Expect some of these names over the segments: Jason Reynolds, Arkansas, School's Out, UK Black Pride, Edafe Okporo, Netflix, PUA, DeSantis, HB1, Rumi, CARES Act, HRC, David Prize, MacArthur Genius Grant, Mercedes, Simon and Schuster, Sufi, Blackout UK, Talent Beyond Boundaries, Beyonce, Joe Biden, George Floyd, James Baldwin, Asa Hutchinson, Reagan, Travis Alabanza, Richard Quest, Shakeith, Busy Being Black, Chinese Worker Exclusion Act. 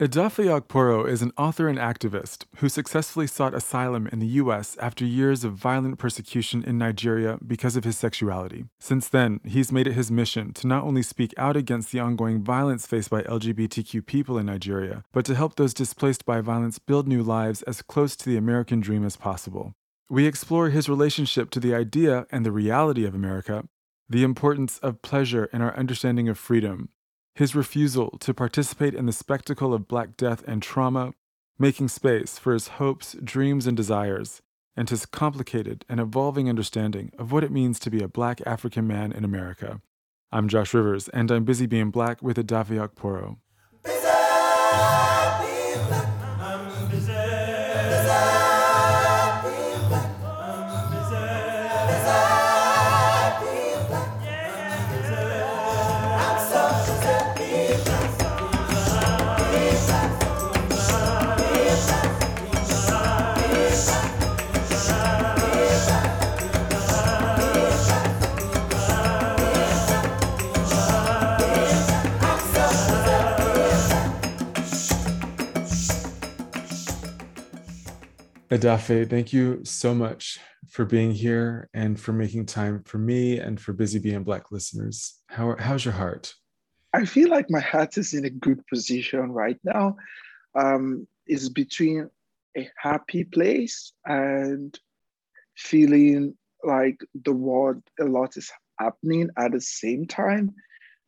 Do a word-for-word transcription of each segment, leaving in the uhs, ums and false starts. Edafe Okporo is an author and activist who successfully sought asylum in the U S after years of violent persecution in Nigeria because of his sexuality. Since then, he's made it his mission to not only speak out against the ongoing violence faced by L G B T Q people in Nigeria, but to help those displaced by violence build new lives as close to the American dream as possible. We explore his relationship to the idea and the reality of America, the importance of pleasure in our understanding of freedom, his refusal to participate in the spectacle of Black death and trauma, making space for his hopes, dreams, and desires, and his complicated and evolving understanding of what it means to be a Black African man in America. I'm Josh Rivers, and I'm Busy Being Black with Edafe Okporo. Edafe, thank you so much for being here and for making time for me and for Busy Being Black listeners. How how's your heart? I feel like my heart is in a good position right now. Um, it's between a happy place and feeling like the world, a lot is happening at the same time.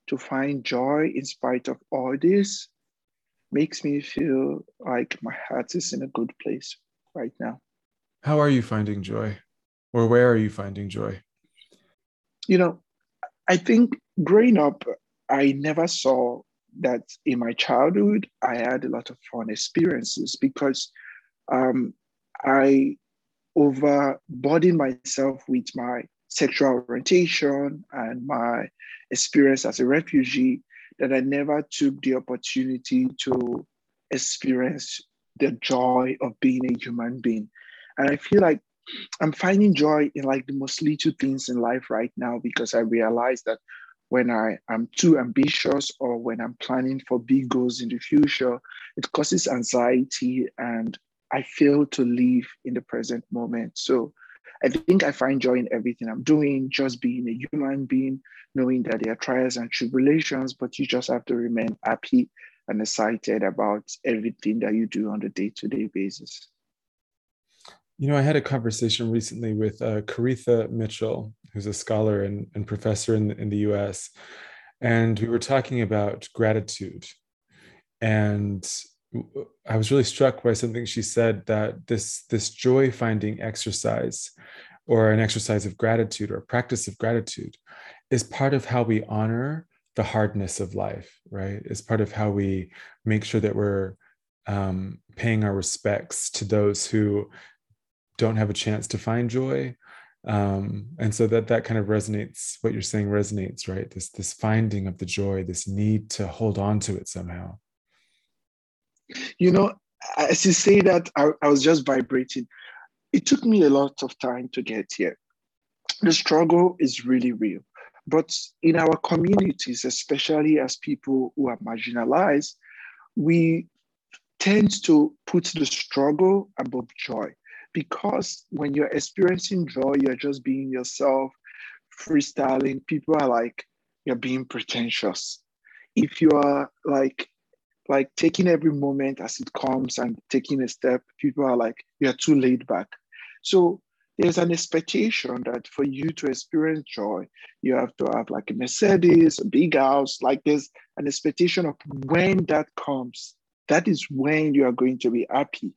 To find joy in spite of all this makes me feel like my heart is in a good place right now. How are you finding joy? Or where are you finding joy? You know, I think growing up, I never saw that in my childhood, I had a lot of fun experiences because um, I overburdened myself with my sexual orientation and my experience as a refugee that I never took the opportunity to experience the joy of being a human being. And I feel like I'm finding joy in like the most little things in life right now, because I realize that when I am too ambitious or when I'm planning for big goals in the future, it causes anxiety and I fail to live in the present moment. So I think I find joy in everything I'm doing, just being a human being, knowing that there are trials and tribulations, but you just have to remain happy and excited about everything that you do on a day-to-day basis. You know, I had a conversation recently with uh, Caritha Mitchell, who's a scholar and, and professor in, in the U S, and we were talking about gratitude. And I was really struck by something she said, that this, this joy-finding exercise, or an exercise of gratitude or a practice of gratitude, is part of how we honor the hardness of life, right? It's part of how we make sure that we're um, paying our respects to those who don't have a chance to find joy. Um, and so that that kind of resonates, what you're saying resonates, right? This, this finding of the joy, this need to hold on to it somehow. You know, as you say that, I, I was just vibrating. It took me a lot of time to get here. The struggle is really real. But in our communities, especially as people who are marginalized, we tend to put the struggle above joy, because when you're experiencing joy, you're just being yourself, freestyling. People are like, you're being pretentious. If you are like, like taking every moment as it comes and taking a step, people are like, you're too laid back. So there's an expectation that for you to experience joy, you have to have like a Mercedes, a big house. Like there's an expectation of when that comes, that is when you are going to be happy.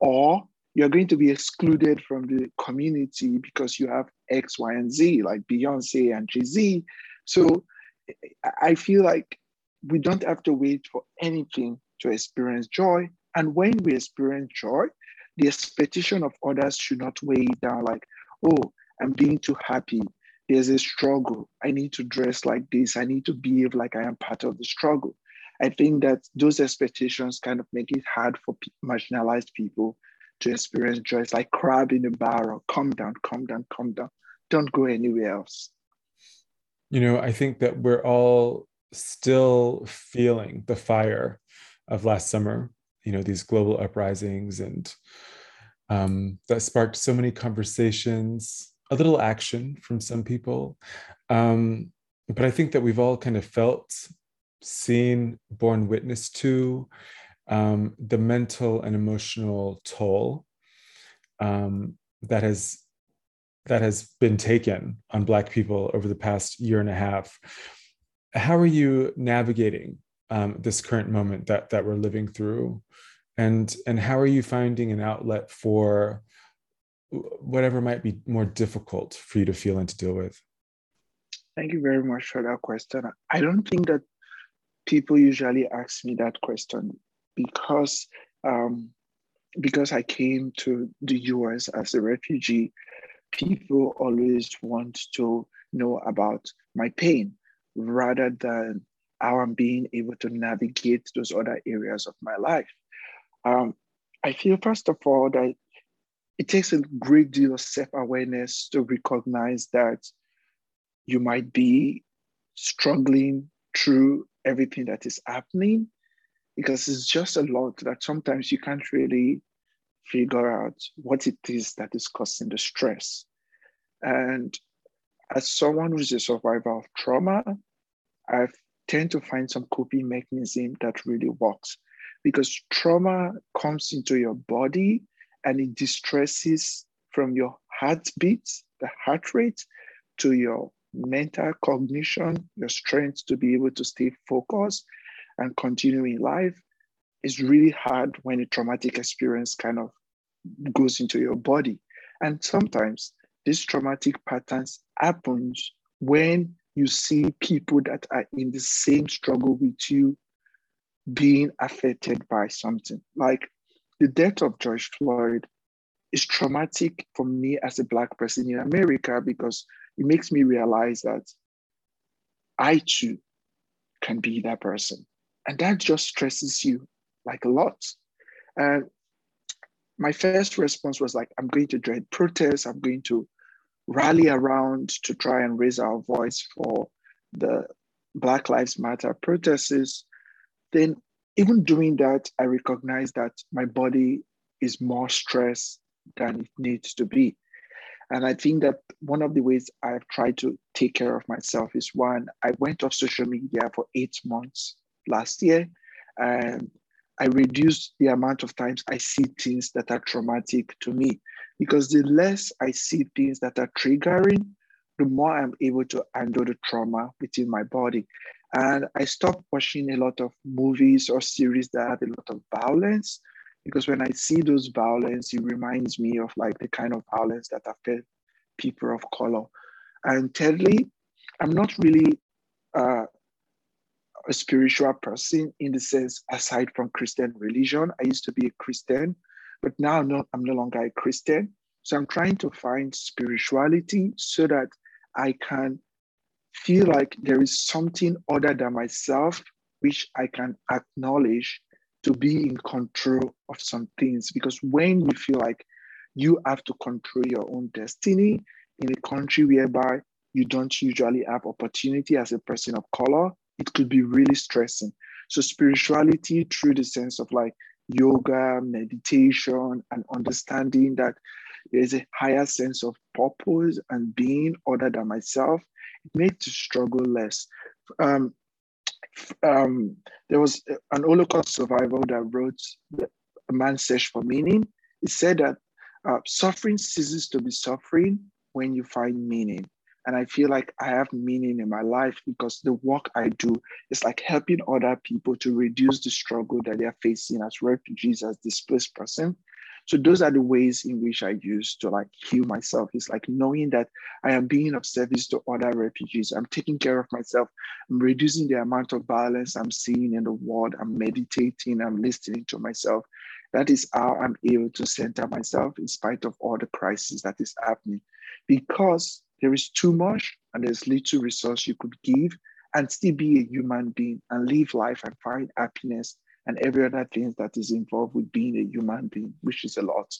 Or you're going to be excluded from the community because you have X, Y, and Z, like Beyonce and Jay-Z. So I feel like we don't have to wait for anything to experience joy. And when we experience joy, the expectation of others should not weigh it down like, oh, I'm being too happy. There's a struggle. I need to dress like this. I need to behave like I am part of the struggle. I think that those expectations kind of make it hard for pe- marginalized people to experience joy. It's like crab in a barrel. Calm down, calm down, calm down. Don't go anywhere else. You know, I think that we're all still feeling the fire of last summer, you know, these global uprisings, and um, that sparked so many conversations, a little action from some people. Um, but I think that we've all kind of felt, seen, borne witness to um, the mental and emotional toll um, that has that has been taken on Black people over the past year and a half. How are you navigating um, this current moment that that we're living through, and and how are you finding an outlet for whatever might be more difficult for you to feel and to deal with? Thank you very much for that question. I don't think that people usually ask me that question because, um, because I came to the U S as a refugee. People always want to know about my pain rather than how I'm being able to navigate those other areas of my life. Um, I feel, first of all, that it takes a great deal of self-awareness to recognize that you might be struggling through everything that is happening, because it's just a lot that sometimes you can't really figure out what it is that is causing the stress. And as someone who's a survivor of trauma, I tend to find some coping mechanism that really works, because trauma comes into your body and it distresses from your heartbeat, the heart rate, to your mental cognition, your strength to be able to stay focused and continue in life. Is really hard when a traumatic experience kind of goes into your body. And sometimes these traumatic patterns happen when you see people that are in the same struggle with you being affected by something. Like the death of George Floyd is traumatic for me as a Black person in America, because it makes me realize that I too can be that person. And that just stresses you like a lot. And my first response was like, I'm going to join protests. I'm going to rally around to try and raise our voice for the Black Lives Matter protests. Then even doing that, I recognized that my body is more stressed than it needs to be. And I think that one of the ways I've tried to take care of myself is, one, I went off social media for eight months last year, and I reduced the amount of times I see things that are traumatic to me, because the less I see things that are triggering, the more I'm able to handle the trauma within my body. And I stopped watching a lot of movies or series that have a lot of violence, because when I see those violence, it reminds me of like the kind of violence that affects people of color. And thirdly, I'm not really uh, a spiritual person in the sense, aside from Christian religion. I used to be a Christian, but now I'm, not, I'm no longer a Christian. So I'm trying to find spirituality so that I can feel like there is something other than myself, which I can acknowledge to be in control of some things. Because when you feel like you have to control your own destiny in a country whereby you don't usually have opportunity as a person of color, it could be really stressing. So spirituality, through the sense of like yoga, meditation, and understanding that there is a higher sense of purpose and being other than myself, it makes the struggle less. Um, um, there was an Holocaust survivor that wrote A Man's Search for Meaning. It said that uh, suffering ceases to be suffering when you find meaning. And I feel like I have meaning in my life, because the work I do is like helping other people to reduce the struggle that they are facing as refugees, as displaced persons. So those are the ways in which I use to like heal myself. It's like knowing that I am being of service to other refugees. I'm taking care of myself. I'm reducing the amount of violence I'm seeing in the world. I'm meditating. I'm listening to myself. That is how I'm able to center myself in spite of all the crisis that is happening, because there is too much and there's little resource you could give and still be a human being and live life and find happiness and every other thing that is involved with being a human being, which is a lot.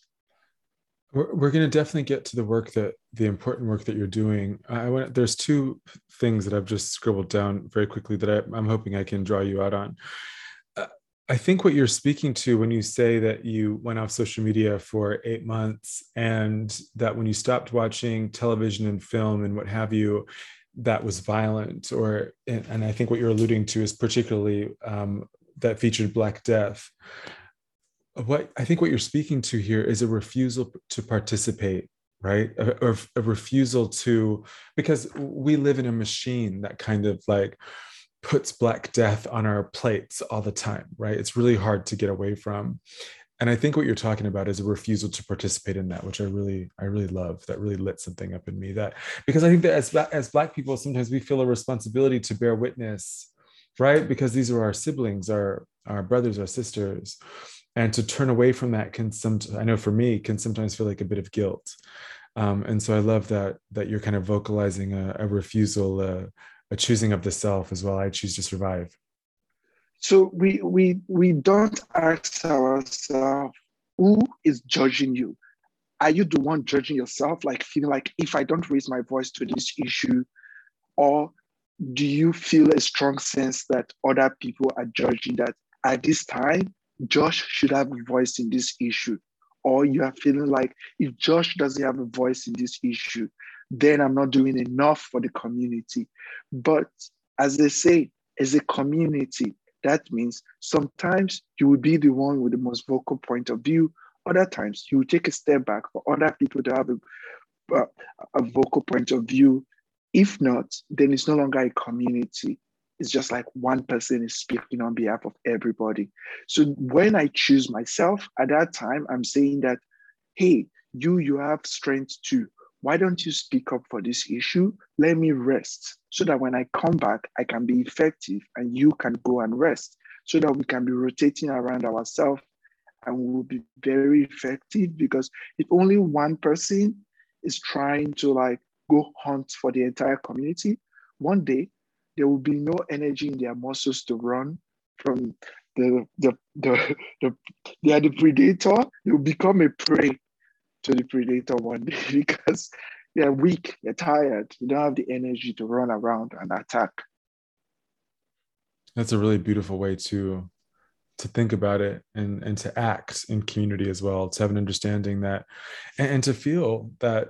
We're, we're going to definitely get to the work that, the important work that you're doing. I want, there's two things that I've just scribbled down very quickly that I, I'm hoping I can draw you out on. Uh, I think what you're speaking to when you say that you went off social media for eight months and that when you stopped watching television and film and what have you, that was violent, or, and, and I think what you're alluding to is particularly um, that featured Black Death. What I think what you're speaking to here is a refusal to participate, right? Or a, a refusal to, because we live in a machine that kind of like puts Black Death on our plates all the time, right? It's really hard to get away from. And I think what you're talking about is a refusal to participate in that, which I really, I really love. That really lit something up in me. That, because I think that as as Black people, sometimes we feel a responsibility to bear witness, right? Because these are our siblings, our our brothers, our sisters, and to turn away from that can some, I know for me, can sometimes feel like a bit of guilt. Um, and so I love that that you're kind of vocalizing a, a refusal, a, a choosing of the self as well. I choose to survive. So we we we don't ask ourselves, who is judging you? Are you the one judging yourself? Like feeling like, if I don't raise my voice to this issue, or do you feel a strong sense that other people are judging that at this time, Josh should have a voice in this issue? Or you are feeling like, if Josh doesn't have a voice in this issue, then I'm not doing enough for the community. But as they say, as a community, that means sometimes you will be the one with the most vocal point of view. Other times you will take a step back for other people to have a, a, a vocal point of view. If not, then it's no longer a community. It's just like one person is speaking on behalf of everybody. So when I choose myself at that time, I'm saying that, hey, you, you have strength too. Why don't you speak up for this issue? Let me rest so that when I come back, I can be effective and you can go and rest, so that we can be rotating around ourselves and we'll be very effective. Because if only one person is trying to like go hunt for the entire community, one day there will be no energy in their muscles to run from the, the, the, the, they are the predator, they will become a prey to the predator one day, because they're weak, they're tired, you don't have the energy to run around and attack. That's a really beautiful way to to think about it, and, and to act in community as well, to have an understanding that, and, and to feel that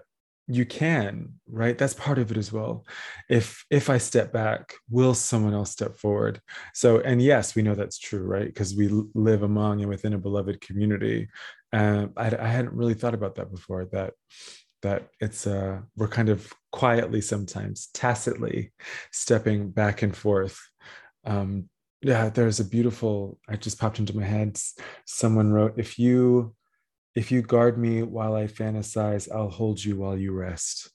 you can, right? That's part of it as well. If if I step back, will someone else step forward? So, and yes, we know that's true, right? Because we live among and within a beloved community. Uh, I, I hadn't really thought about that before, that that it's, uh, we're kind of quietly sometimes, tacitly stepping back and forth. Um, yeah, there's a beautiful, I just popped into my head, someone wrote, if you... if you guard me while I fantasize, I'll hold you while you rest.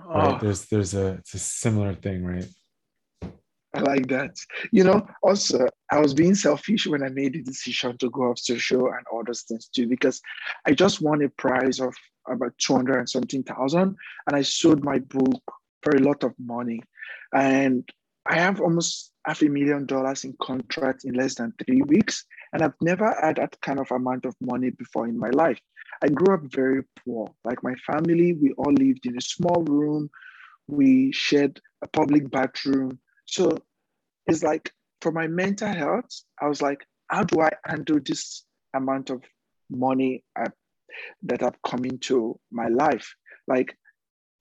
Oh. Right? There's there's a, it's a similar thing, right? I like that. You know, also, I was being selfish when I made the decision to go off social and all those things too, because I just won a prize of about two hundred and something thousand. And I sold my book for a lot of money. And I have almost half a million dollars in contract in less than three weeks. And I've never had that kind of amount of money before in my life. I grew up very poor. Like my family, we all lived in a small room. We shared a public bathroom. So it's like, for my mental health, I was like, how do I handle this amount of money I, that I've come into my life? Like,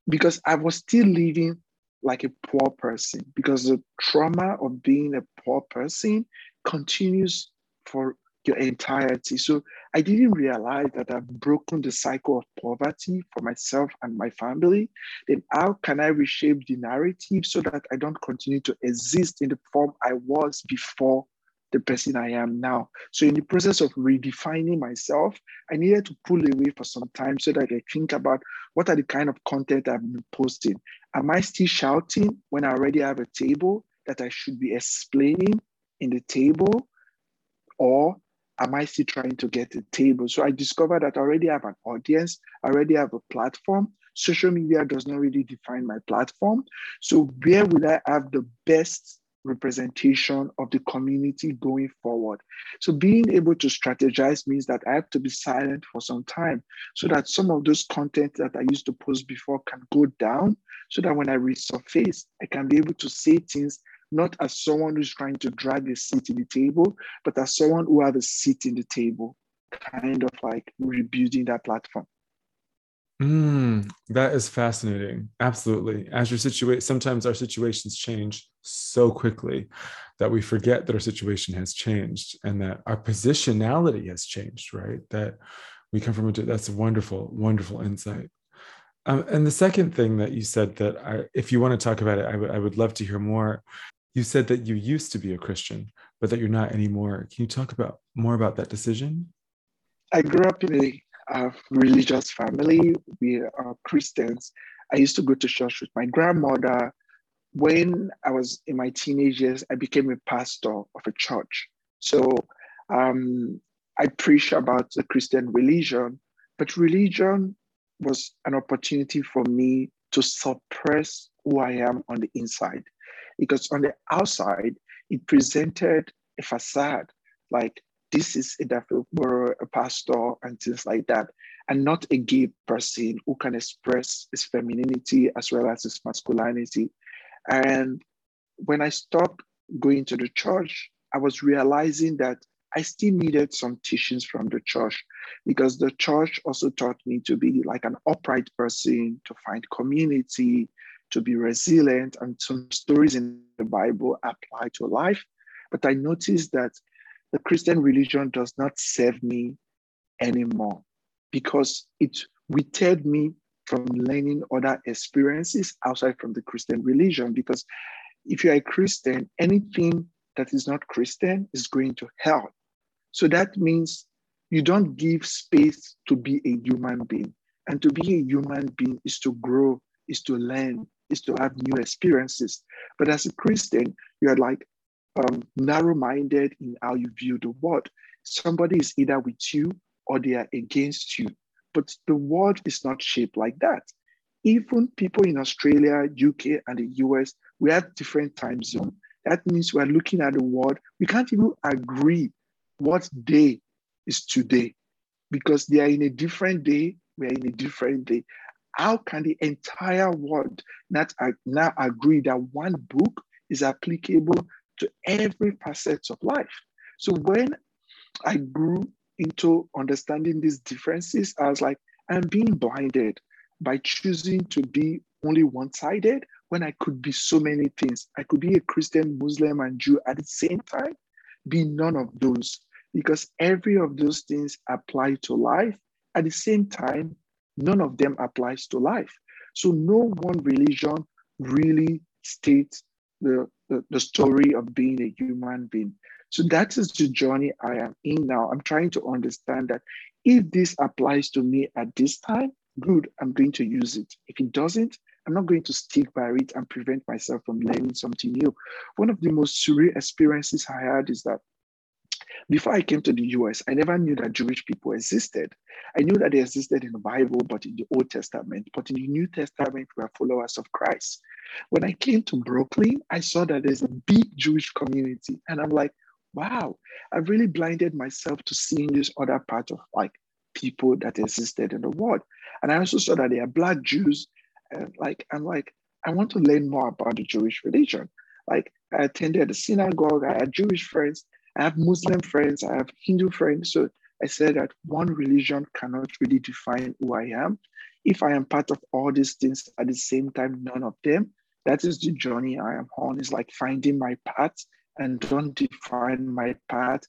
because I was still living like a poor person, because the trauma of being a poor person continues for your entirety. So I didn't realize that I've broken the cycle of poverty for myself and my family. Then how can I reshape the narrative so that I don't continue to exist in the form I was before the person I am now. So in the process of redefining myself, I needed to pull away for some time so that I could think about what are the kind of content I've been posting. Am I still shouting when I already have a table that I should be explaining in the table? Or am I still trying to get a table? So I discovered that I already have an audience, I already have a platform. Social media does not really define my platform. So where will I have the best representation of the community going forward? So being able to strategize means that I have to be silent for some time so that some of those content that I used to post before can go down so that when I resurface, I can be able to say things not as someone who's trying to drag a seat in the table, but as someone who has a seat in the table, kind of like rebuilding that platform. Mm, that is fascinating. Absolutely. As your situation, sometimes our situations change so quickly that we forget that our situation has changed and that our positionality has changed, right? That we come from, a, that's a wonderful, wonderful insight. Um, and the second thing that you said that I, if you want to talk about it, I, w- I would love to hear more. You said that you used to be a Christian, but that you're not anymore. Can you talk about more about that decision? I grew up in a A religious family. We are Christians. I used to go to church with my grandmother. When I was in my teenage years, I became a pastor of a church. So um, I preached about the Christian religion, but religion was an opportunity for me to suppress who I am on the inside, because on the outside, it presented a facade like, this is Edafe Okporo, a pastor, and things like that, and not a gay person who can express his femininity as well as his masculinity. And when I stopped going to the church, I was realizing that I still needed some teachings from the church, because the church also taught me to be like an upright person, to find community, to be resilient, and some stories in the Bible apply to life. But I noticed that the Christian religion does not serve me anymore because it withered me from learning other experiences outside from the Christian religion. Because if you are a Christian, anything that is not Christian is going to hell. So that means you don't give space to be a human being. And to be a human being is to grow, is to learn, is to have new experiences. But as a Christian, you're like, Um, narrow-minded in how you view the world. Somebody is either with you or they are against you. But the world is not shaped like that. Even people in Australia, U K, and the U S, we have different time zones. That means we're looking at the world. We can't even agree what day is today because they are in a different day, we are in a different day. How can the entire world not uh, now agree that one book is applicable to every facet of life? So when I grew into understanding these differences, I was like, I'm being blinded by choosing to be only one-sided when I could be so many things. I could be a Christian, Muslim, and Jew at the same time, be none of those, because every of those things apply to life. At the same time, none of them applies to life. So no one religion really states the the story of being a human being. So that is the journey I am in now. I'm trying to understand that if this applies to me at this time, good, I'm going to use it. If it doesn't, I'm not going to stick by it and prevent myself from learning something new. One of the most surreal experiences I had is that before I came to the U S, I never knew that Jewish people existed. I knew that they existed in the Bible, but in the Old Testament. But in the New Testament, we are followers of Christ. When I came to Brooklyn, I saw that there's a big Jewish community. And I'm like, wow, I've really blinded myself to seeing this other part of like people that existed in the world. And I also saw that there are Black Jews. And like, I'm like, I want to learn more about the Jewish religion. Like, I attended a synagogue, I had Jewish friends, I have Muslim friends, I have Hindu friends. So I said that one religion cannot really define who I am. If I am part of all these things at the same time, none of them, that is the journey I am on. It's like finding my path and don't define my path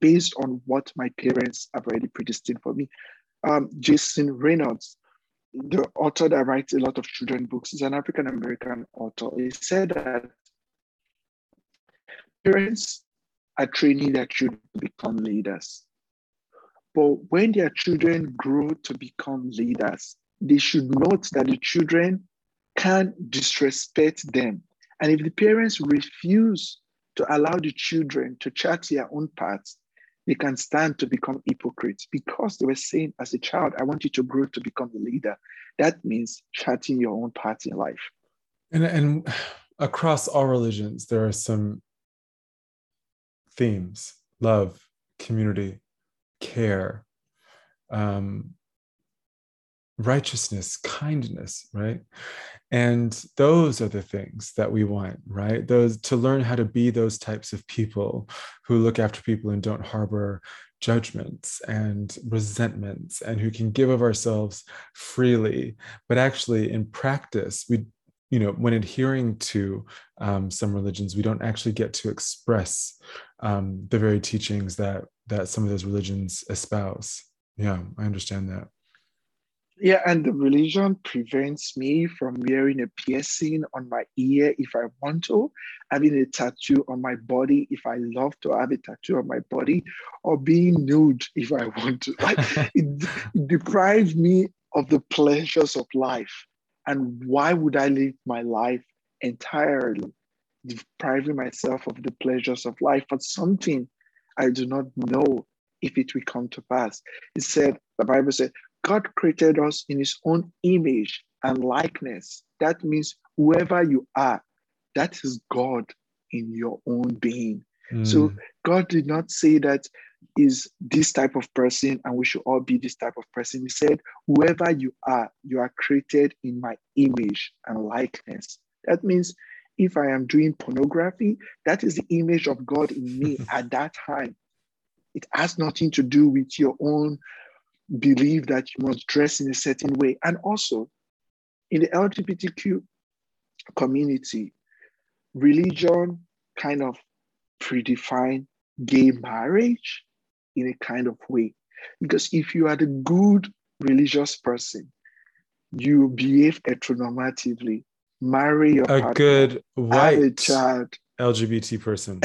based on what my parents have already predestined for me. Um, Jason Reynolds, the author that writes a lot of children's books, is an African-American author. He said that parents are training their children to become leaders. But when their children grow to become leaders, they should note that the children can disrespect them. And if the parents refuse to allow the children to chart their own paths, they can stand to become hypocrites because they were saying as a child, I want you to grow to become the leader. That means charting your own path in life. And, and across all religions, there are some themes: love, community, care, um, righteousness, kindness, right? And those are the things that we want, right? Those, to learn how to be those types of people who look after people and don't harbor judgments and resentments, and who can give of ourselves freely. But actually, in practice, we, you know, when adhering to um, some religions, we don't actually get to express um, the very teachings that that some of those religions espouse. Yeah, I understand that. Yeah, and the religion prevents me from wearing a piercing on my ear if I want to, having a tattoo on my body if I love to have a tattoo on my body, or being nude if I want to. Like, it, it deprives me of the pleasures of life. And why would I live my life entirely depriving myself of the pleasures of life for something I do not know if it will come to pass? It said, the Bible said, God created us in his own image and likeness. That means whoever you are, that is God in your own being. Mm. So God did not say that is this type of person and we should all be this type of person. He said, whoever you are, you are created in my image and likeness. That means if I am doing pornography, that is the image of God in me at that time. It has nothing to do with your own believe that you must dress in a certain way. And also, in the L G B T Q community, religion kind of predefined gay marriage in a kind of way. Because if you are the good religious person, you behave heteronormatively, marry your a partner, good white have a child. L G B T person.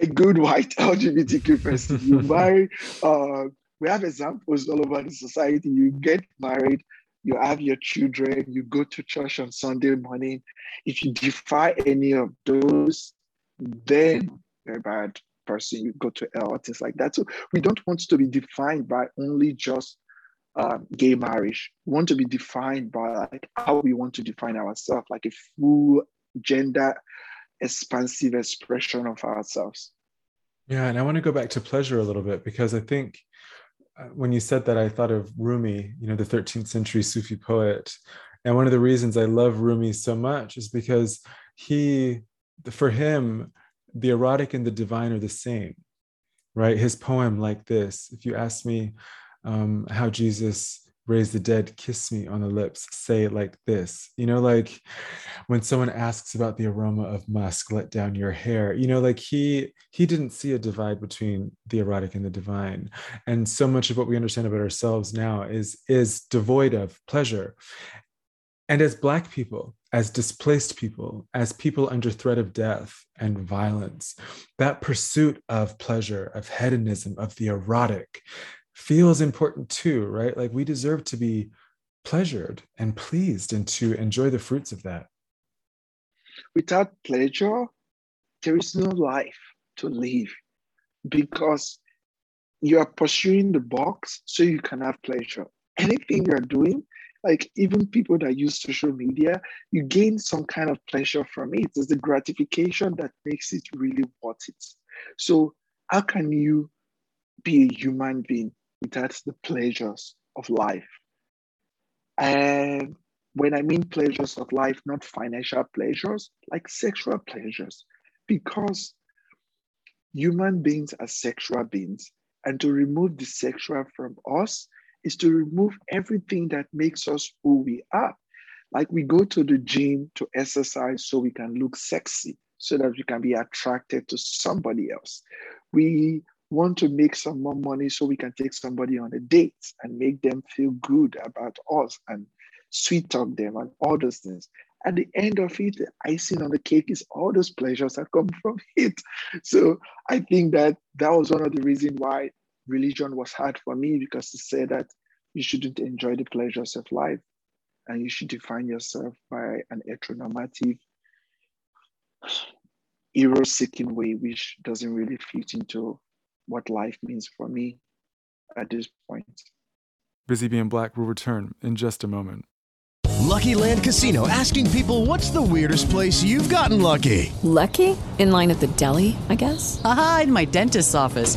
A good white L G B T Q person. You marry... Uh, We have examples all over the society. You get married, you have your children, you go to church on Sunday morning. If you defy any of those, then you're a bad person. You go to hell, things like that. So we don't want to be defined by only just um, gay marriage. We want to be defined by like how we want to define ourselves, like a full gender expansive expression of ourselves. Yeah, and I want to go back to pleasure a little bit, because I think when you said that, I thought of Rumi, you know, the thirteenth century Sufi poet. And one of the reasons I love Rumi so much is because he, for him, the erotic and the divine are the same, right? His poem like this: if you ask me um, how Jesus raised the dead, kiss me on the lips, say it like this. You know, like when someone asks about the aroma of musk, let down your hair, you know, like he he didn't see a divide between the erotic and the divine. And so much of what we understand about ourselves now is is devoid of pleasure. And as Black people, as displaced people, as people under threat of death and violence, that pursuit of pleasure, of hedonism, of the erotic feels important too, right? Like we deserve to be pleasured and pleased and to enjoy the fruits of that. Without pleasure, there is no life to live, because you are pursuing the box so you can have pleasure. Anything you're doing, like even people that use social media, you gain some kind of pleasure from it. It's the gratification that makes it really worth it. So how can you be a human being? That's the pleasures of life. And when I mean pleasures of life, not financial pleasures, like sexual pleasures, because human beings are sexual beings. And to remove the sexual from us is to remove everything that makes us who we are. Like we go to the gym to exercise so we can look sexy, so that we can be attracted to somebody else. We want to make some more money so we can take somebody on a date and make them feel good about us and sweet talk them and all those things. at the end of it, the icing on the cake is all those pleasures that come from it. So I think that that was one of the reasons why religion was hard for me, because it said that you shouldn't enjoy the pleasures of life and you should define yourself by an heteronormative, hero-seeking way, which doesn't really fit into what life means for me at this point. Busy Being Black will return in just a moment. Lucky Land Casino, asking people, what's the weirdest place you've gotten lucky? Lucky? In line at the deli, I guess? Aha, in my dentist's office.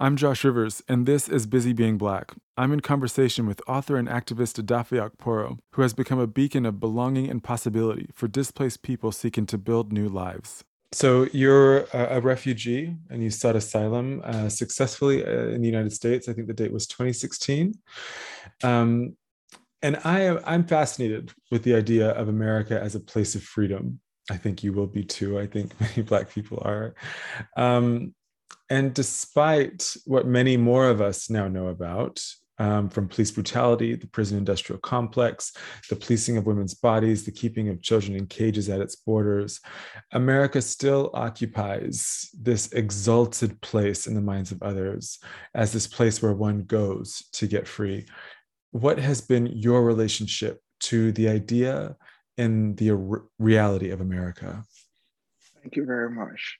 I'm Josh Rivers, and this is Busy Being Black. I'm in conversation with author and activist Edafe Okporo, who has become a beacon of belonging and possibility for displaced people seeking to build new lives. So you're a refugee, and you sought asylum uh, successfully uh, in the United States. I think the date was twenty sixteen. Um, and I, I'm fascinated with the idea of America as a place of freedom. I think you will be too. I think many Black people are. Um, And despite what many more of us now know about, um, from police brutality, the prison industrial complex, the policing of women's bodies, the keeping of children in cages at its borders, America still occupies this exalted place in the minds of others as this place where one goes to get free. What has been your relationship to the idea and the re- reality of America? Thank you very much.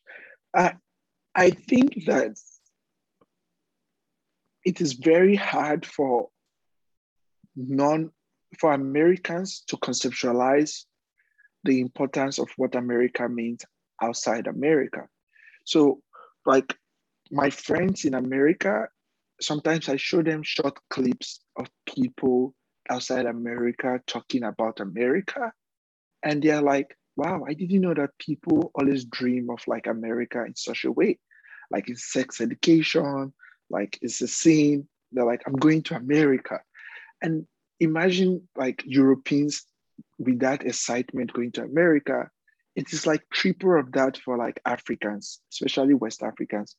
I- I think that it is very hard for non for Americans to conceptualize the importance of what America means outside America. So, like my friends in America, sometimes I show them short clips of people outside America talking about America, and they're like, wow, I didn't know that people always dream of like America in such a way. Like it's sex education, like it's a scene. They're like, I'm going to America. And imagine like Europeans with that excitement going to America. It is like triple of that for like Africans, especially West Africans.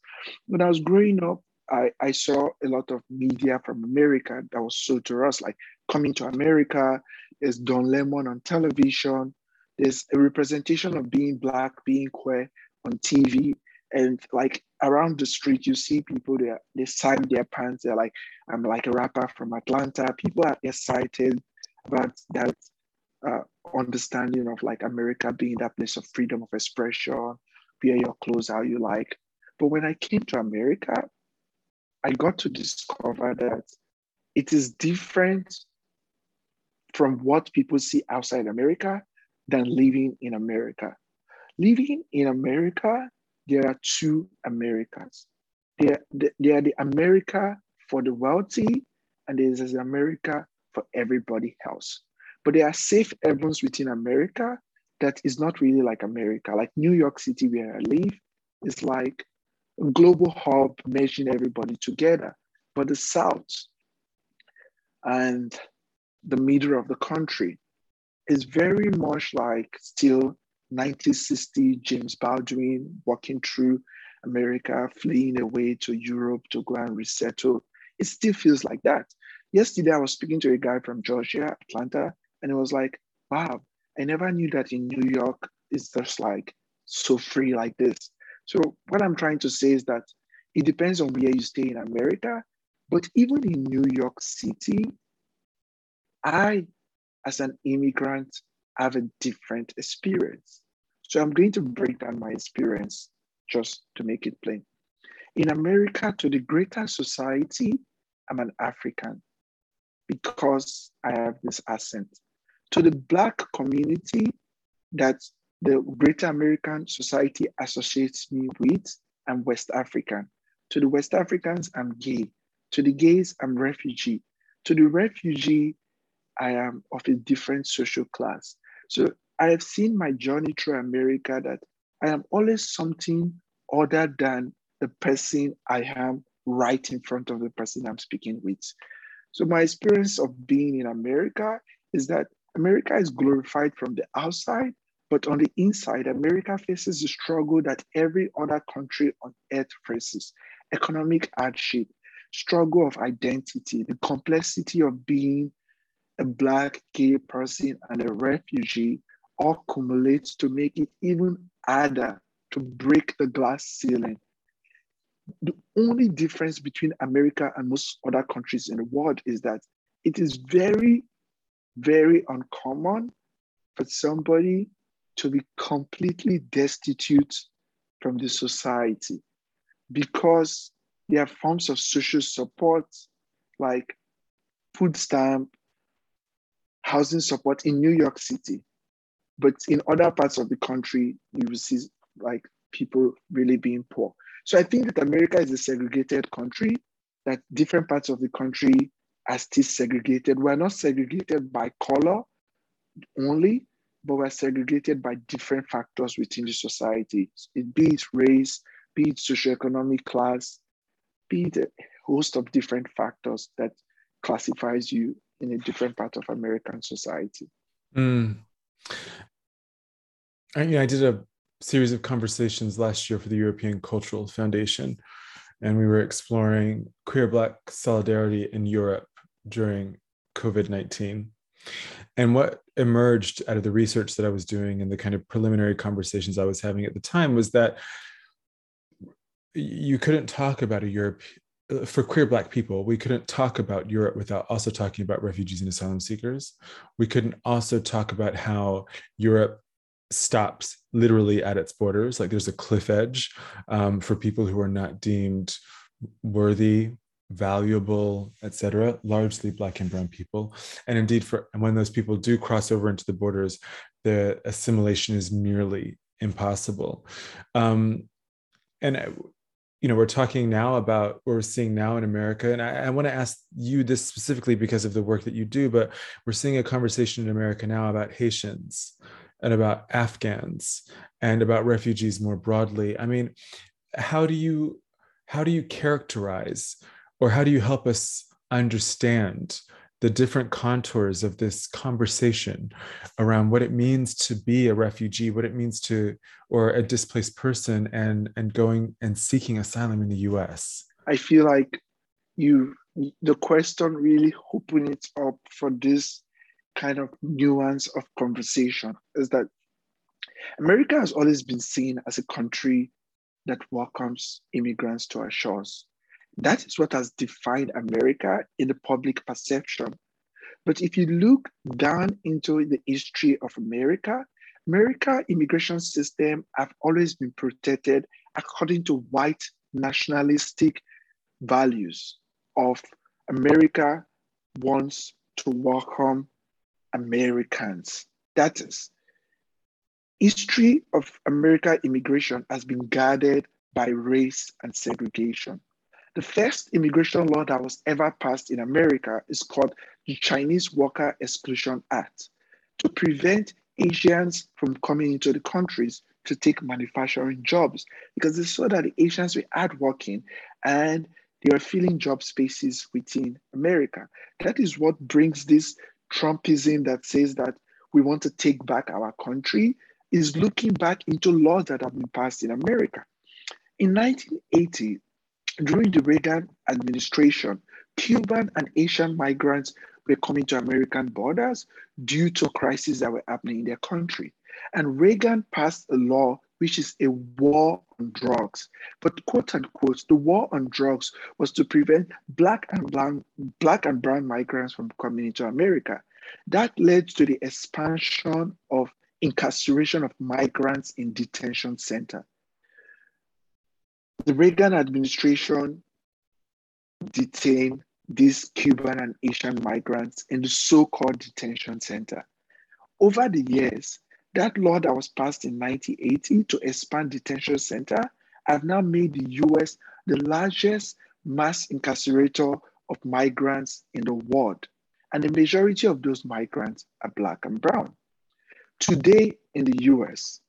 When I was growing up, I, I saw a lot of media from America that was sold to us, like coming to America, there's Don Lemon on television, there's a representation of being Black, being queer on T V. And like around the street, you see people there, they sign their pants. They're like, I'm like a rapper from Atlanta. People are excited about that uh, understanding of like America being that place of freedom of expression, wear your clothes how you like. But when I came to America, I got to discover that it is different from what people see outside America than living in America. Living in America, there are two Americas. There, there are the America for the wealthy, and there's the America for everybody else. But there are safe havens within America that is not really like America. Like New York City, where I live, is like a global hub merging everybody together. But the South and the middle of the country is very much like still nineteen sixty James Baldwin walking through America, fleeing away to Europe to go and resettle. It still feels like that. Yesterday, I was speaking to a guy from Georgia, Atlanta, and it was like, wow, I never knew that in New York, it's just like so free like this. So what I'm trying to say is that it depends on where you stay in America, but even in New York City, I, as an immigrant, have a different experience. So I'm going to break down my experience just to make it plain. In America, to the greater society, I'm an African because I have this accent. To the Black community that the greater American society associates me with, I'm West African. To the West Africans, I'm gay. To the gays, I'm refugee. To the refugee, I am of a different social class. So I have seen my journey through America that I am always something other than the person I am right in front of the person I'm speaking with. So my experience of being in America is that America is glorified from the outside, but on the inside, America faces the struggle that every other country on earth faces: economic hardship, struggle of identity, the complexity of being a Black gay person and a refugee, all cumulates to make it even harder to break the glass ceiling. The only difference between America and most other countries in the world is that it is very, very uncommon for somebody to be completely destitute from the society, because there are forms of social support like food stamp, housing support in New York City. But in other parts of the country, you will see like people really being poor. So I think that America is a segregated country, that different parts of the country are still segregated. We're not segregated by color only, but we're segregated by different factors within the society. It be it race, be it socioeconomic class, be it a host of different factors that classifies you in a different part of American society. Mm. I, you know, I did a series of conversations last year for the European Cultural Foundation, and we were exploring queer Black solidarity in Europe during COVID nineteen. And what emerged out of the research that I was doing and the kind of preliminary conversations I was having at the time was that you couldn't talk about a Europe, for queer Black people, we couldn't talk about Europe without also talking about refugees and asylum seekers. We couldn't also talk about how Europe stops literally at its borders. Like there's a cliff edge um, for people who are not deemed worthy, valuable, et cetera, largely Black and brown people. And indeed, for and when those people do cross over into the borders, the assimilation is merely impossible. Um, and I, you know, we're talking now about what we're seeing now in America. And I, I want to ask you this specifically because of the work that you do, but we're seeing a conversation in America now about Haitians and about Afghans and about refugees more broadly. I mean, how do you, how do you characterize, or how do you help us understand the different contours of this conversation around what it means to be a refugee, what it means to, or a displaced person, and and going and seeking asylum in the U S? I feel like you, the question really opened it up for this kind of nuance of conversation, is that America has always been seen as a country that welcomes immigrants to our shores. That is what has defined America in the public perception. But if you look down into the history of America, America's immigration system have always been protected according to white nationalistic values of America wants to welcome Americans. That is, history of America immigration has been guarded by race and segregation. The first immigration law that was ever passed in America is called the Chinese Worker Exclusion Act, to prevent Asians from coming into the countries to take manufacturing jobs, because they saw that the Asians were hardworking and they were filling job spaces within America. That is what brings this Trumpism that says that we want to take back our country, is looking back into laws that have been passed in America. In nineteen eighty, during the Reagan administration, Cuban and Asian migrants were coming to American borders due to crises that were happening in their country. And Reagan passed a law which is a war on drugs. But quote unquote, the war on drugs was to prevent Black and brown, black and brown migrants from coming into America. That led to the expansion of incarceration of migrants in detention centers. The Reagan administration detained these Cuban and Asian migrants in the so-called detention center. Over the years, that law that was passed in nineteen eighty to expand detention center have now made the U S the largest mass incarcerator of migrants in the world. And the majority of those migrants are Black and brown. Today in the U S,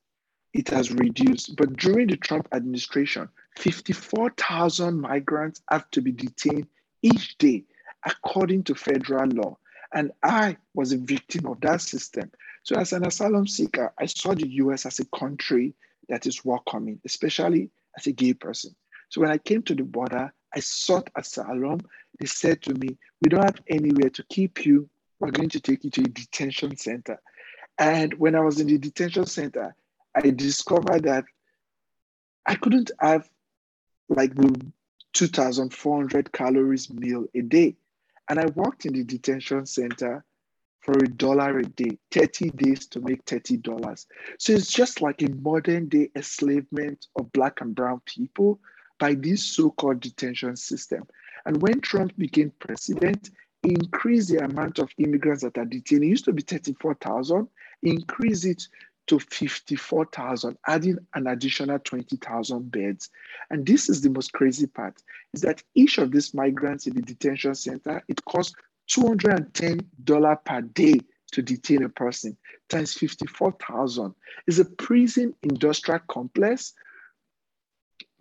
it has reduced. But during the Trump administration, fifty-four thousand migrants have to be detained each day, according to federal law. And I was a victim of that system. So as an asylum seeker, I saw the U S as a country that is welcoming, especially as a gay person. So when I came to the border, I sought asylum. They said to me, we don't have anywhere to keep you. We're going to take you to a detention center. And when I was in the detention center, I discovered that I couldn't have like the two thousand four hundred calories meal a day. And I worked in the detention center for a dollar a day, thirty days to make thirty dollars. So it's just like a modern day enslavement of Black and brown people by this so-called detention system. And when Trump became president, he increased the amount of immigrants that are detained. It used to be thirty-four thousand, increased it to fifty-four thousand, adding an additional twenty thousand beds. And this is the most crazy part, is that each of these migrants in the detention center, it costs two hundred ten dollars per day to detain a person, times fifty-four thousand. It's a prison industrial complex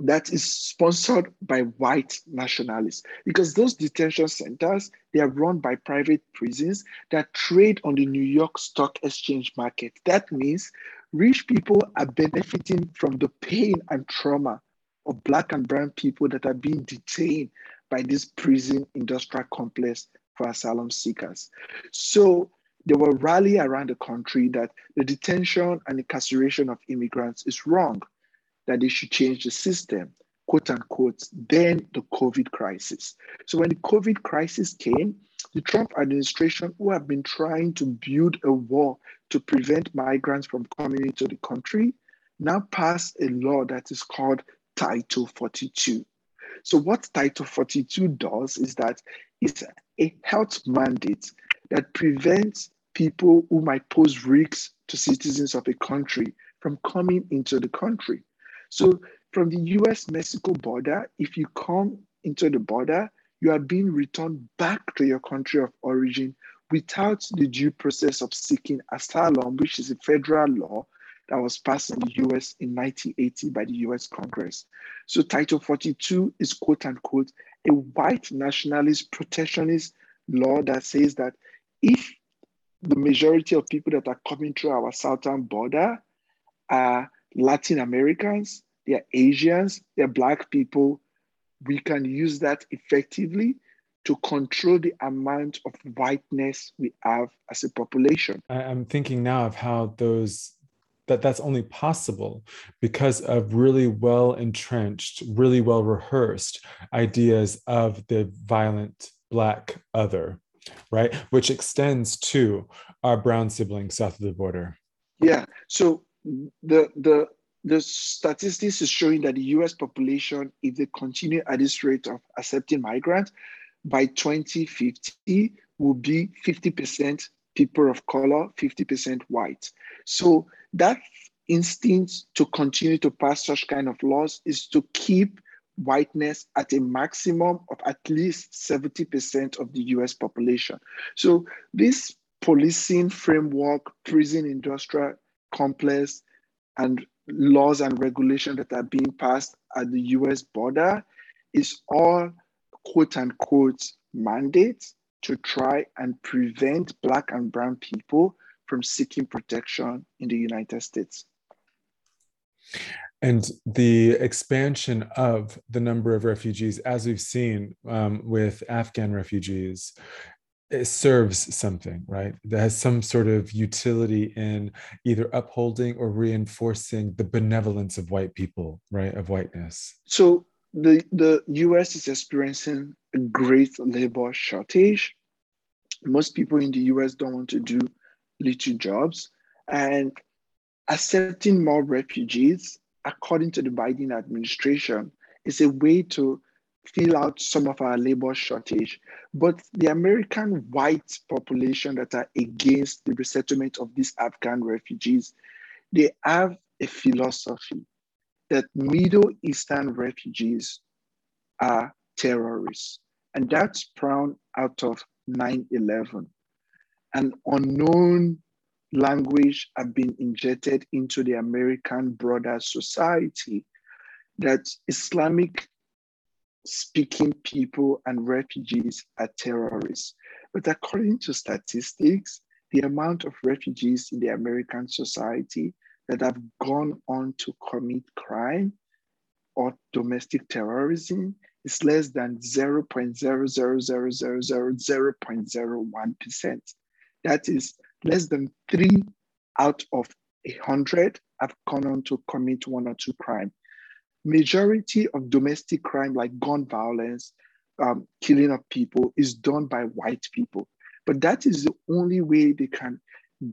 that is sponsored by white nationalists, because those detention centers, they are run by private prisons that trade on the New York Stock Exchange market. That means rich people are benefiting from the pain and trauma of Black and brown people that are being detained by this prison industrial complex for asylum seekers. So there were rallies around the country that the detention and incarceration of immigrants is wrong, that they should change the system, quote unquote, then the COVID crisis. So when the COVID crisis came, the Trump administration, who have been trying to build a wall to prevent migrants from coming into the country, now passed a law that is called Title forty-two. So what Title forty-two does is that it's a health mandate that prevents people who might pose risks to citizens of a country from coming into the country. So from the U S Mexico border, if you come into the border, you are being returned back to your country of origin without the due process of seeking asylum, which is a federal law that was passed in the U S in nineteen eighty by the U S Congress. So Title forty-two is, quote unquote, a white nationalist protectionist law that says that if the majority of people that are coming through our southern border are Latin Americans, they're Asians, they're Black people, we can use that effectively to control the amount of whiteness we have as a population. I'm thinking now of how those, that that's only possible because of really well-entrenched, really well-rehearsed ideas of the violent Black other, right? Which extends to our brown siblings south of the border. Yeah, so The, the, the statistics is showing that the U S population, if they continue at this rate of accepting migrants, by twenty fifty will be fifty percent people of color, fifty percent white. So that instinct to continue to pass such kind of laws is to keep whiteness at a maximum of at least seventy percent of the U S population. So this policing framework, prison industrial complex, and laws and regulations that are being passed at the U S border is all quote unquote mandates to try and prevent Black and brown people from seeking protection in the United States. And the expansion of the number of refugees, as we've seen um, with Afghan refugees, it serves something, right? That has some sort of utility in either upholding or reinforcing the benevolence of white people, right? Of whiteness. So the, the U S is experiencing a great labor shortage. Most people in the U S don't want to do little jobs, and accepting more refugees, according to the Biden administration, is a way to fill out some of our labor shortage. But the American white population that are against the resettlement of these Afghan refugees, they have a philosophy that Middle Eastern refugees are terrorists. And that's sprung out of nine eleven, an unknown language have been injected into the American broader society that Islamic speaking people and refugees are terrorists. But according to statistics, the amount of refugees in the American society that have gone on to commit crime or domestic terrorism is less than zero point zero zero zero zero zero zero zero point zero one percent. That is less than three out of a hundred have gone on to commit one or two crime. Majority of domestic crime like gun violence, um, killing of people is done by white people. But that is the only way they can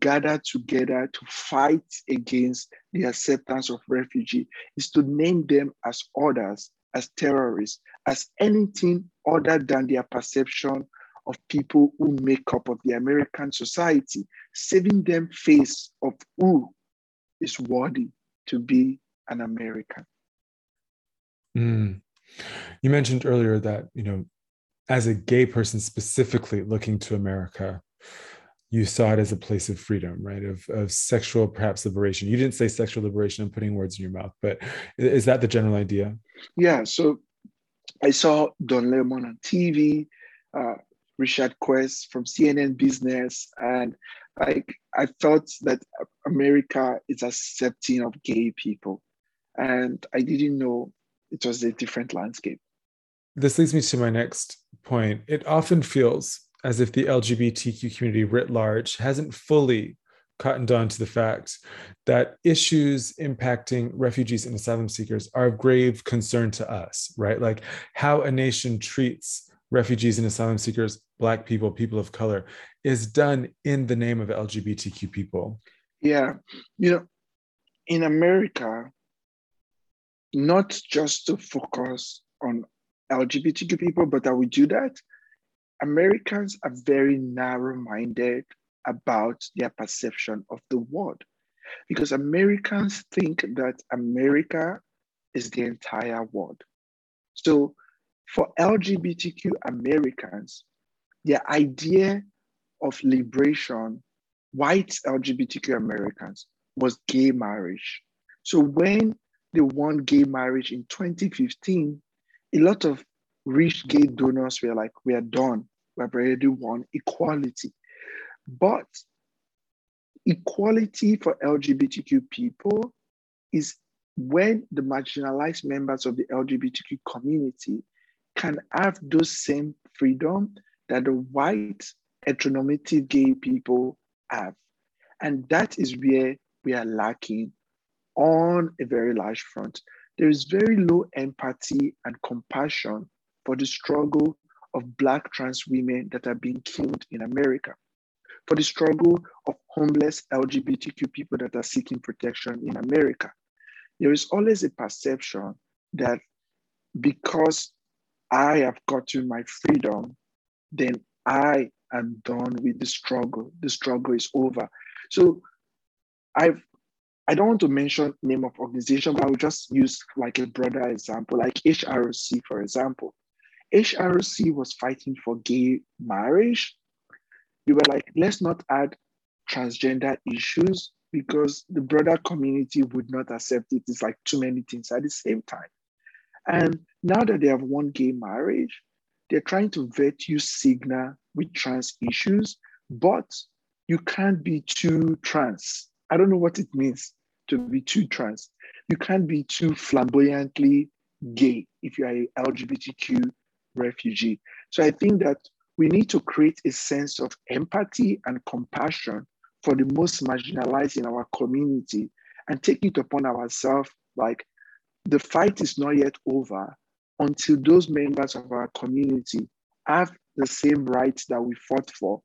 gather together to fight against the acceptance of refugee is to name them as others, as terrorists, as anything other than their perception of people who make up of the American society, saving them face of who is worthy to be an American. Mm. You mentioned earlier that, you know, as a gay person specifically looking to America, you saw it as a place of freedom, right? Of, of sexual, perhaps liberation. You didn't say sexual liberation, I'm putting words in your mouth, but is that the general idea? Yeah, so I saw Don Lemon on T V, uh, Richard Quest from C N N Business, and like I felt that America is accepting of gay people. And I didn't know it was a different landscape. This leads me to my next point. It often feels as if the L G B T Q community writ large hasn't fully cottoned on to the fact that issues impacting refugees and asylum seekers are of grave concern to us, right? Like how a nation treats refugees and asylum seekers, Black people, people of color, is done in the name of L G B T Q people. Yeah, you know, in America, not just to focus on L G B T Q people, but that we do that, Americans are very narrow-minded about their perception of the world, because Americans think that America is the entire world. So for L G B T Q Americans, their idea of liberation, white L G B T Q Americans, was gay marriage. So when they won gay marriage in twenty fifteen, a lot of rich gay donors were like, we are done. We have already won equality. But equality for L G B T Q people is when the marginalized members of the L G B T Q community can have those same freedom that the white heteronormative gay people have. And that is where we are lacking on a very large front. There is very low empathy and compassion for the struggle of Black trans women that are being killed in America, for the struggle of homeless L G B T Q people that are seeking protection in America. There is always a perception that because I have gotten my freedom, then I am done with the struggle. The struggle is over. So I've, I don't want to mention name of organization, but I will just use like a broader example, like H R C, for example. H R C was fighting for gay marriage. They were like, let's not add transgender issues because the broader community would not accept it. It's like too many things at the same time. And now that they have won gay marriage, they're trying to vet you signal with trans issues, but you can't be too trans. I don't know what it means to be too trans. You can't be too flamboyantly gay if you are an L G B T Q refugee. So I think that we need to create a sense of empathy and compassion for the most marginalized in our community and take it upon ourselves, like the fight is not yet over until those members of our community have the same rights that we fought for,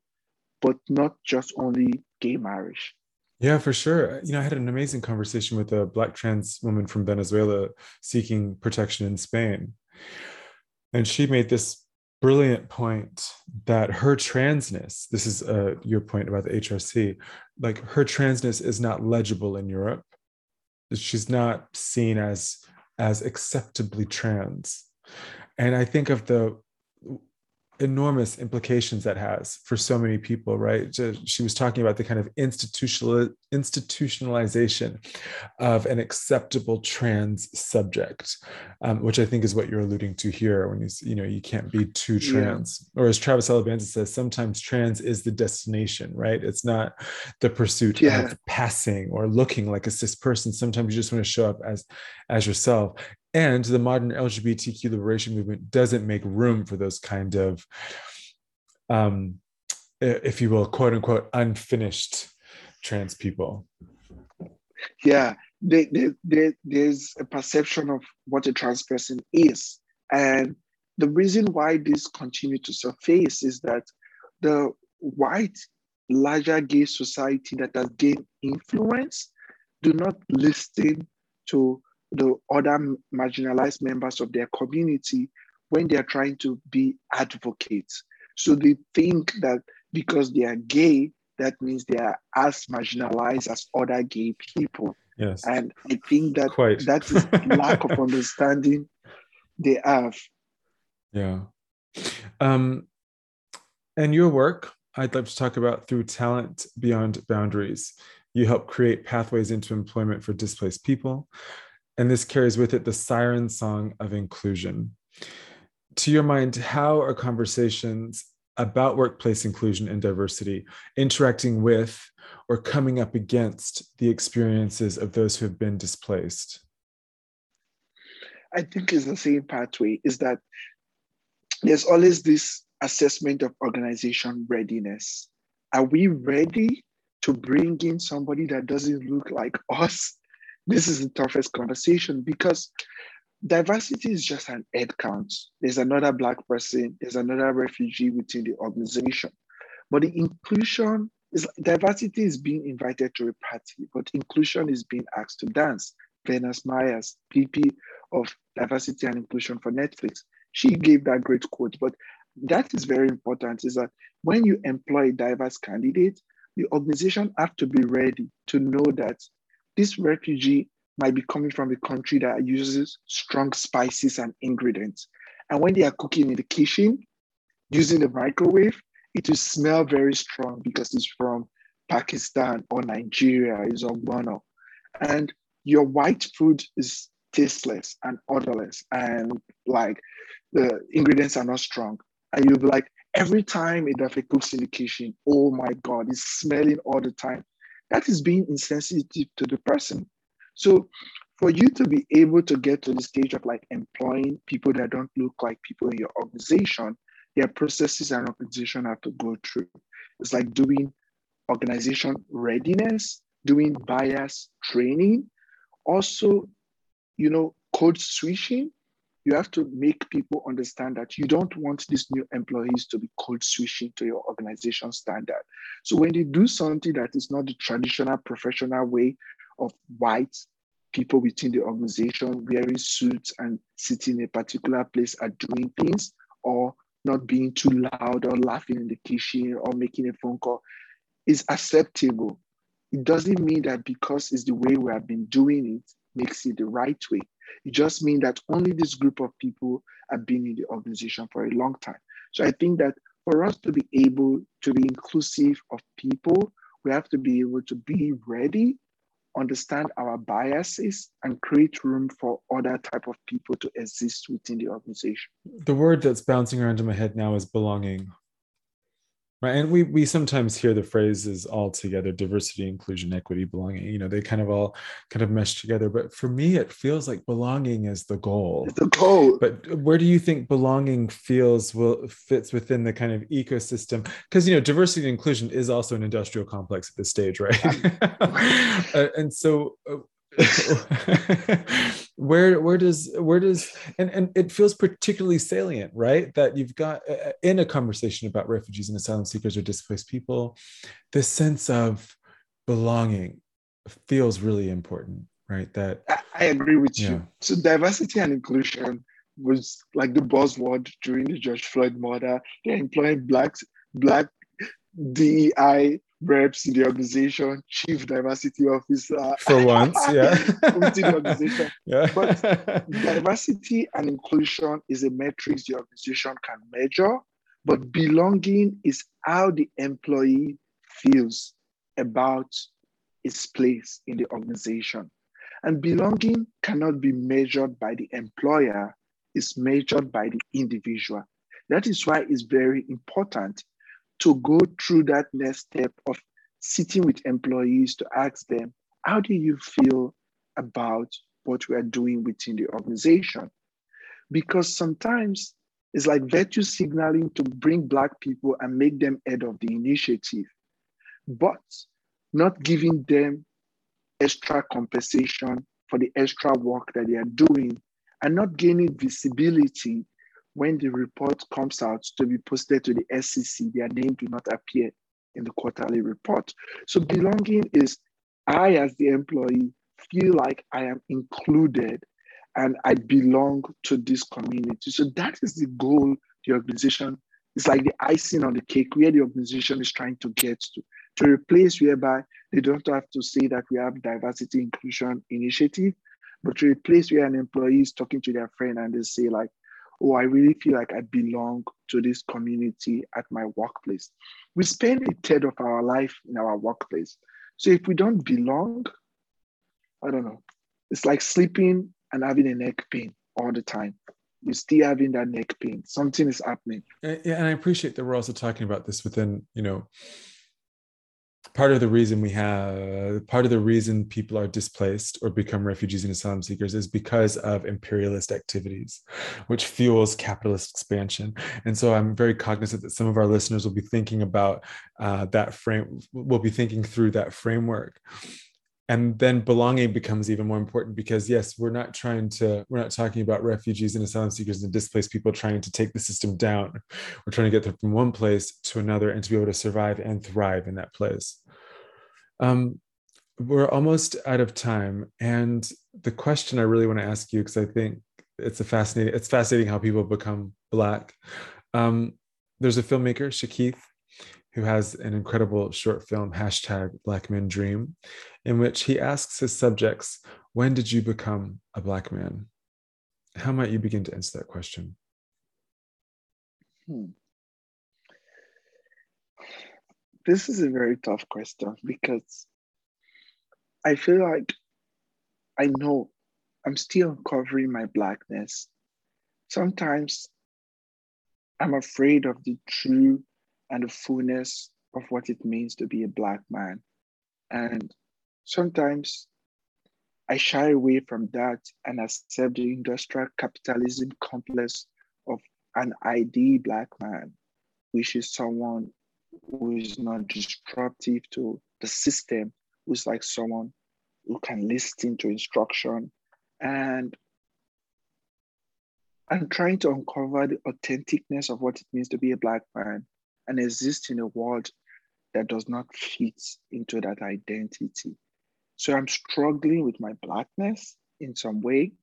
but not just only gay marriage. Yeah, for sure. You know, I had an amazing conversation with a Black trans woman from Venezuela seeking protection in Spain. And she made this brilliant point that her transness, this is uh, your point about the H R C, like her transness is not legible in Europe. She's not seen as, as acceptably trans. And I think of the enormous implications that has for so many people, right? She was talking about the kind of institutional institutionalization of an acceptable trans subject, um, which I think is what you're alluding to here when you, you know, you can't be too trans. Yeah. Or as Travis Alabanza says, sometimes trans is the destination, right? It's not the pursuit yeah. of passing or looking like a cis person. Sometimes you just want to show up as, as yourself. And the modern L G B T Q liberation movement doesn't make room for those kind of, um, if you will, quote unquote, unfinished trans people. Yeah, they, they, they, there's a perception of what a trans person is. And the reason why this continues to surface is that the white, larger gay society that has gained influence do not listen to the other marginalized members of their community when they are trying to be advocates. So they think that because they are gay, that means they are as marginalized as other gay people. Yes. And I think that Quite. that is lack of understanding they have. Yeah. Um, and your work, I'd love to talk about through Talent Beyond Boundaries. You help create pathways into employment for displaced people. And this carries with it the siren song of inclusion. To your mind, how are conversations about workplace inclusion and diversity interacting with or coming up against the experiences of those who have been displaced? I think it's the same pathway, is that there's always this assessment of organization readiness. Are we ready to bring in somebody that doesn't look like us? This is the toughest conversation because diversity is just an head count. There's another Black person, there's another refugee within the organization. But the inclusion is, diversity is being invited to a party, but inclusion is being asked to dance. Venus Myers, V P of Diversity and Inclusion for Netflix, she gave that great quote, but that is very important, is that when you employ a diverse candidate, the organization have to be ready to know that this refugee might be coming from a country that uses strong spices and ingredients. And when they are cooking in the kitchen, using the microwave, it will smell very strong because it's from Pakistan or Nigeria, it's on Ghana. And your white food is tasteless and odorless and like the ingredients are not strong. And you'll be like, every time Edafe cooks in the kitchen, oh my God, it's smelling all the time. That is being insensitive to the person. So for you to be able to get to the stage of like employing people that don't look like people in your organization, there are processes an organization have to go through. It's like doing organization readiness, doing bias training. Also, you know, code switching. You have to make people understand that you don't want these new employees to be code switching to your organization standard. So when they do something that is not the traditional professional way of white people within the organization, wearing suits and sitting in a particular place are doing things, or not being too loud or laughing in the kitchen or making a phone call, is acceptable. It doesn't mean that because it's the way we have been doing it, makes it the right way. It just means that only this group of people have been in the organization for a long time. So I think that for us to be able to be inclusive of people, we have to be able to be ready, understand our biases, and create room for other type of people to exist within the organization. The word that's bouncing around in my head now is belonging. Right. And we we sometimes hear the phrases all together: diversity, inclusion, equity, belonging. You know, they kind of all kind of mesh together. But for me, it feels like belonging is the goal. It's the goal. But where do you think belonging feels will fits within the kind of ecosystem? Because, you know, diversity and inclusion is also an industrial complex at this stage, right? uh, and so uh, Where where does where does and, and it feels particularly salient, right? That you've got uh, in a conversation about refugees and asylum seekers or displaced people, this sense of belonging feels really important, right? That I, I agree with yeah. you. So diversity and inclusion was like the buzzword during the George Floyd murder. They're employing blacks, black D E I reps in the organization, chief diversity officer. For once, yeah. Within the organization. Yeah. But diversity and inclusion is a metric the organization can measure, But belonging is how the employee feels about its place in the organization. And belonging cannot be measured by the employer, it's measured by the individual. That is why it's very important to go through that next step of sitting with employees to ask them, how do you feel about what we are doing within the organization? Because sometimes it's like virtue signaling to bring Black people and make them head of the initiative, but not giving them extra compensation for the extra work that they are doing and not gaining visibility when the report comes out to be posted to the S E C, their name do not appear in the quarterly report. So belonging is, I as the employee feel like I am included and I belong to this community. So that is the goal the organization, it's like the icing on the cake where the organization is trying to get to, to a place whereby they don't have to say that we have diversity inclusion initiative, but to a place where an employee is talking to their friend and they say like, oh, I really feel like I belong to this community at my workplace. We spend a third of our life in our workplace. So if we don't belong, I don't know, it's like sleeping and having a neck pain all the time. You're still having that neck pain. Something is happening. And, and I appreciate that we're also talking about this within, you know, part of the reason we have, part of the reason people are displaced or become refugees and asylum seekers is because of imperialist activities, which fuels capitalist expansion. And so I'm very cognizant that some of our listeners will be thinking about uh, that frame, will be thinking through that framework. And then belonging becomes even more important because, yes, we're not trying to, we're not talking about refugees and asylum seekers and displaced people trying to take the system down. We're trying to get them from one place to another and to be able to survive and thrive in that place. Um, we're almost out of time. And the question I really want to ask you, because I think it's a fascinating, it's fascinating how people become Black. Um, there's a filmmaker, Shakeith, who has an incredible short film, hashtag Black Men Dream, in which he asks his subjects, when did you become a Black man? How might you begin to answer that question? Hmm. This is a very tough question because I feel like I know I'm still uncovering my Blackness. Sometimes I'm afraid of the true and the fullness of what it means to be a Black man. And sometimes I shy away from that and accept the industrial capitalism complex of an ideal Black man, which is someone who is not disruptive to the system, who's like someone who can listen to instruction. And I'm trying to uncover the authenticness of what it means to be a Black man and exist in a world that does not fit into that identity. So I'm struggling with my Blackness in some way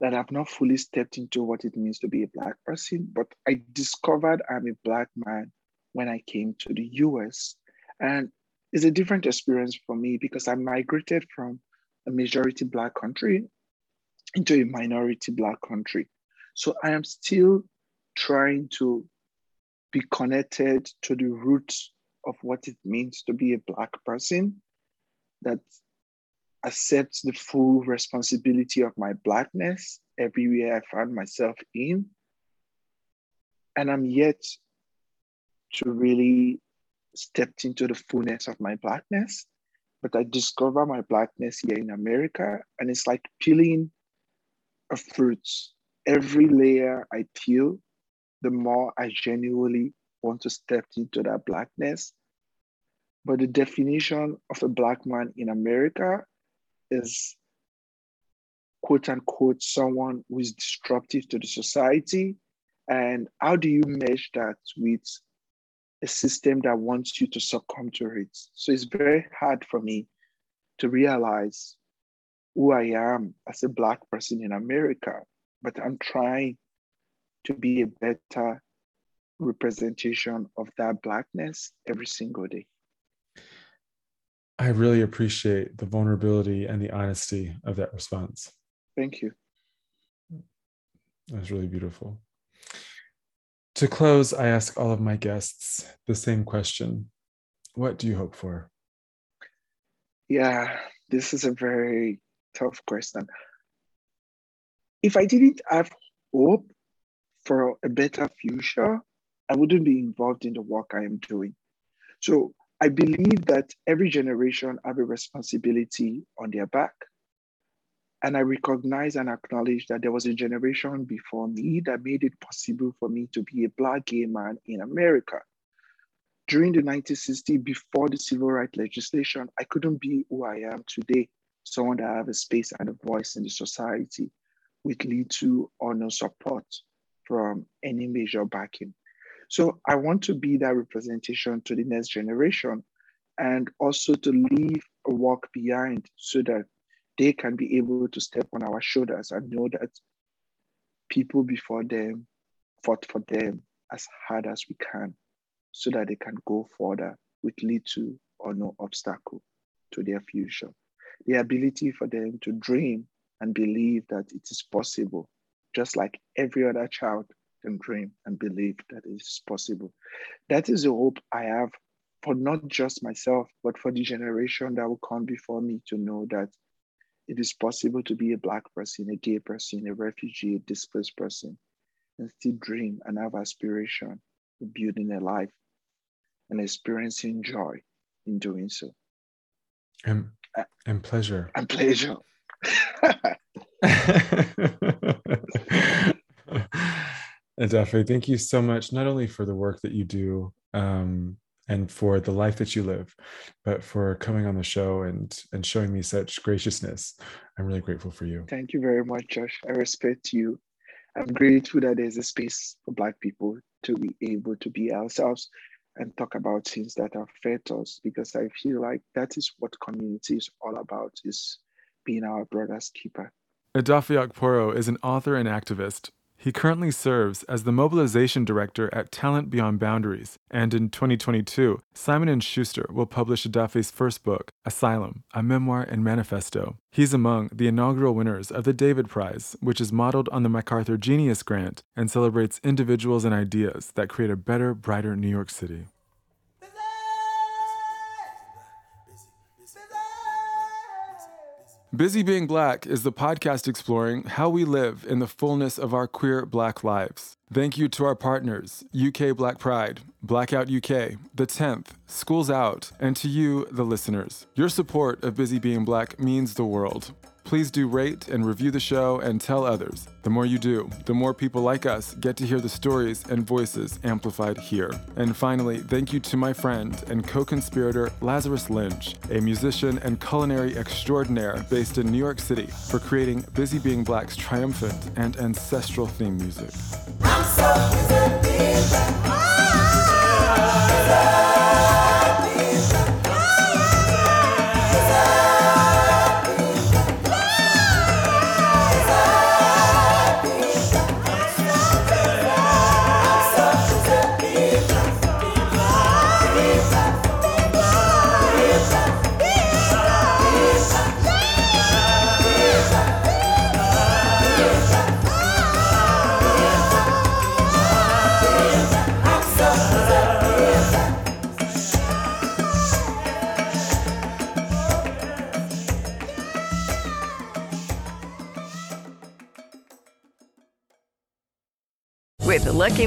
that I've not fully stepped into what it means to be a Black person, but I discovered I'm a Black man when I came to the U S. And it's a different experience for me because I migrated from a majority Black country into a minority Black country. So I am still trying to be connected to the roots of what it means to be a Black person that accepts the full responsibility of my Blackness everywhere I found myself in. And I'm yet to really step into the fullness of my Blackness, but I discover my Blackness here in America, and it's like peeling a fruit. Every layer I peel, the more I genuinely want to step into that Blackness. But the definition of a Black man in America is, quote unquote, someone who is disruptive to the society. And how do you mesh that with a system that wants you to succumb to it? So it's very hard for me to realize who I am as a Black person in America, but I'm trying to be a better representation of that Blackness every single day. I really appreciate the vulnerability and the honesty of that response. Thank you. That's really beautiful. To close, I ask all of my guests the same question. What do you hope for? Yeah, this is a very tough question. If I didn't have hope for a better future, I wouldn't be involved in the work I am doing. So I believe that every generation have a responsibility on their back. And I recognize and acknowledge that there was a generation before me that made it possible for me to be a Black gay man in America. During the nineteen sixties, before the civil rights legislation, I couldn't be who I am today, someone that have a space and a voice in the society with little or no support from any major backing. So I want to be that representation to the next generation and also to leave a work behind so that they can be able to step on our shoulders and know that people before them fought for them as hard as we can so that they can go further with little or no obstacle to their future. The ability for them to dream and believe that it is possible, just like every other child can dream and believe that it is possible. That is the hope I have for not just myself, but for the generation that will come before me to know that it is possible to be a Black person, a gay person, a refugee, a displaced person, and still dream and have aspiration of building a life and experiencing joy in doing so. And, and pleasure. And pleasure. Edafe, thank you so much, not only for the work that you do, um, and for the life that you live, but for coming on the show and, and showing me such graciousness. I'm really grateful for you. Thank you very much, Josh. I respect you. I'm grateful that there's a space for Black people to be able to be ourselves and talk about things that affect us, because I feel like that is what community is all about, is being our brother's keeper. Edafe Okporo is an author and activist. He currently serves as the mobilization director at Talent Beyond Boundaries, and in twenty twenty-two, Simon and Schuster will publish Edafe's first book, Asylum, a memoir and manifesto. He's among the inaugural winners of the David Prize, which is modeled on the MacArthur Genius Grant and celebrates individuals and ideas that create a better, brighter New York City. Busy Being Black is the podcast exploring how we live in the fullness of our queer Black lives. Thank you to our partners, U K Black Pride, Blackout U K, The tenth, School's Out, and to you, the listeners. Your support of Busy Being Black means the world. Please do rate and review the show and tell others. The more you do, the more people like us get to hear the stories and voices amplified here. And finally, thank you to my friend and co-conspirator Lazarus Lynch, a musician and culinary extraordinaire based in New York City, for creating Busy Being Black's triumphant and ancestral theme music. I'm so busy being black. Ah! Yeah. Lucky